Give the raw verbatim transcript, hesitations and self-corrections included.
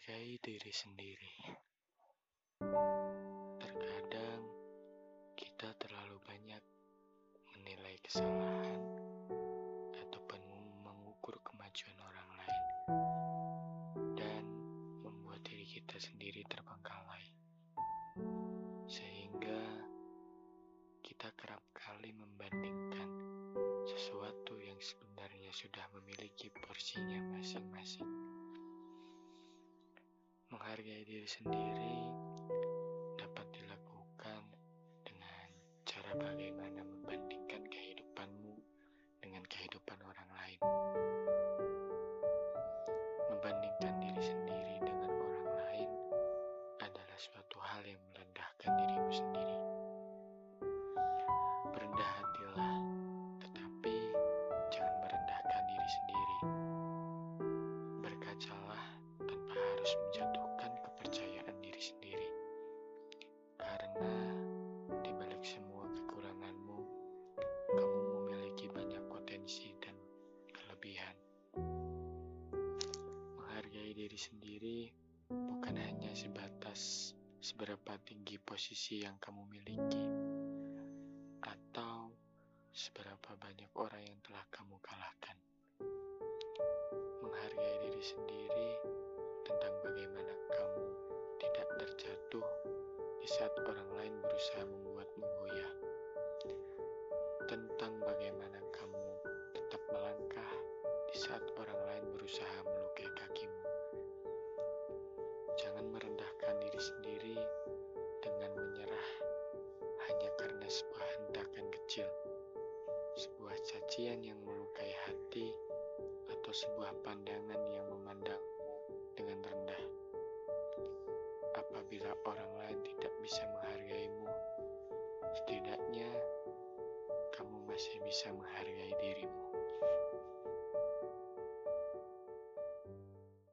menghargai diri sendiri. Terkadang kita terlalu banyak menilai kesalahan ataupun mengukur kemajuan orang lain dan membuat diri kita sendiri terbengkalai, sehingga kita kerap kali membandingkan sesuatu yang sebenarnya sudah memiliki porsinya masing-masing. Menghargai diri sendiri dapat dilakukan dengan cara bagaimana membandingkan kehidupanmu dengan kehidupan orang lain. Membandingkan diri sendiri dengan orang lain adalah suatu hal yang merendahkan dirimu sendiri. Berendah hatilah, tetapi jangan merendahkan diri sendiri. Berkacalah tanpa harus menjatuhkan sendiri. Bukan hanya sebatas seberapa tinggi posisi yang kamu miliki atau seberapa banyak orang yang telah kamu kalahkan. Menghargai diri sendiri tentang bagaimana kamu tidak terjatuh di saat orang lain berusaha membuatmu goyah, tentang bagaimana kamu tetap melangkah di saat orang lain berusaha melukai kakimu. Jangan merendahkan diri sendiri dengan menyerah hanya karena sebuah hentakan kecil, sebuah cacian yang melukai hati, atau sebuah pandangan yang memandangmu dengan rendah. Apabila orang lain tidak bisa menghargaimu, setidaknya kamu masih bisa menghargai dirimu.